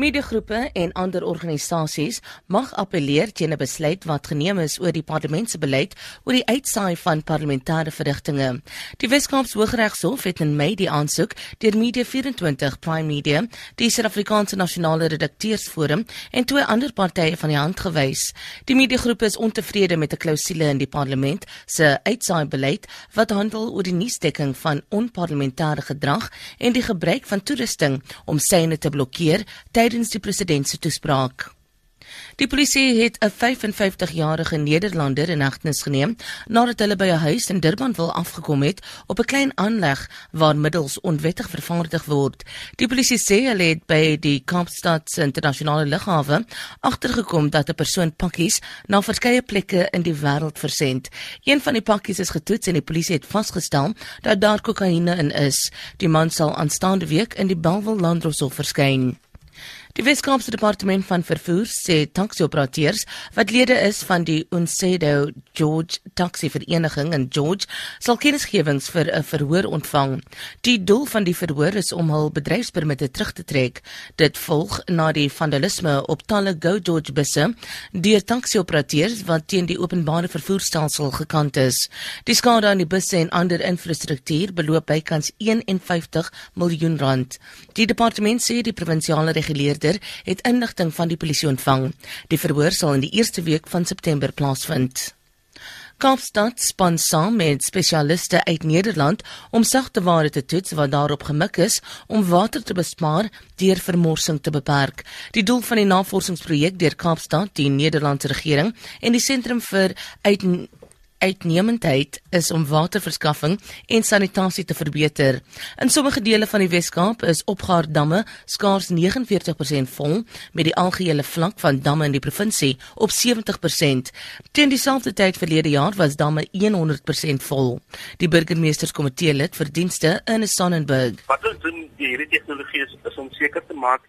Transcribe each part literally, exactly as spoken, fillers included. Mediagroepe en ander organisasies mag appeleer teen 'n besluit wat geneem is oor die parlement se beleid oor die uitsaai van parlementêre verrigtinge. Die Weskaapse Hoërhof het in Mei die aansoek deur Media twenty-four, Prime Media, die Suid-Afrikaanse Nasionale Redakteursforum en twee ander partye van die hand gewys. Die Mediagroepe is ontevrede met 'n klousule in die parlement se uitsaai beleid wat handel oor die nuusdekking van onparlementêre gedrag en die gebruik van toerusting om syne te blokkeer tydens die president se toespraak. Die polisie het 'n vyfenvyftig-jarige Nederlander in hegtenis geneem nadat hulle by 'n huis in Durbanville afgekom het op 'n klein aanleg waar middels onwettig vervaardig word. Die polisie sê hulle het by die Kaapstad se internasionale lughawe agtergekom dat 'n persoon pakkies na verskeie plekke in die wêreld versend. Een van die pakkies is getoets en die polisie het vasgestel dat daar kokaine in is. Die man sal aanstaande week in die Bellville Landdroshof verskyn. Die Weskaapse Departement van Vervoer sê taxi-operateurs wat lede is van die Onsedo George Taxievereniging in George sal kennisgewings vir 'n verhoor ontvang. Die doel van die verhoor is om hul bedryfspermitte terug te trek. Dit volg na die vandalisme op talle Go-George busse deur taxi-operateurs wat teen die openbare vervoerstelsel gekant is. Die skade aan die busse en ander infrastruktuur beloop bykans eenenvyftig miljoen rand. Die departement sê die provinsiale reguleerder het inligting van die polisie ontvang. Die verhoor sal in die eerste week van September plaasvind. Kaapstad span saam met spesialiste uit Nederland om sagte ware te toets wat daarop gemik is om water te bespaar deur vermorsing te beperk. Die doel van die navorsingsprojek deur Kaapstad, die Nederlandse regering en die Sentrum vir uit Uitnemendheid is om waterverskaffing en sanitasie te verbeter. In sommige dele van die Weskaap is opgaardamme skaars negenenveertig persent vol, met die algehele vlak van damme in die provinsie op sewentig persent. Teen dieselfde tyd verlede jaar was damme honderd persent vol. Die burgemeesterskomitee lid vir dienste in Sonnenburg. Wat ons doen met hierdie tegnologie is, is om seker te maak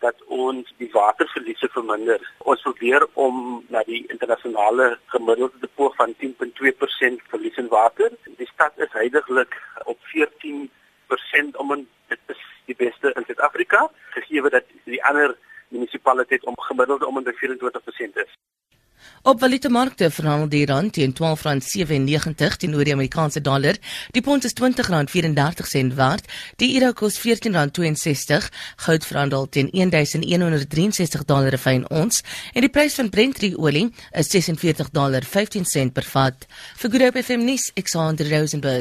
dat ons die waterverliese verminder. Ons probeer om na die internasionale gemiddelde te poog van tien komma twee persent verlies in water. Die stad is huidigelik op veertien persent om en dit is die beste in Suid-Afrika, gegee dat die ander munisipaliteit om gemiddelde om en by vyf-en-twintig persent is. Op valutamarkte verhandel die rand teen twaalf rand sewe en negentig teenoor die Amerikaanse dollar, die pond is twintig rand vyf en dertig sent waard, die euro kos veertien rand twee en sestig, goud verhandel teen elf ses drie drie dollar vir een ons en die prys van Brent-olie is ses en veertig rand vyftien sent per vat. Vir Good Hope F M Nies, Alexander Rosenburg.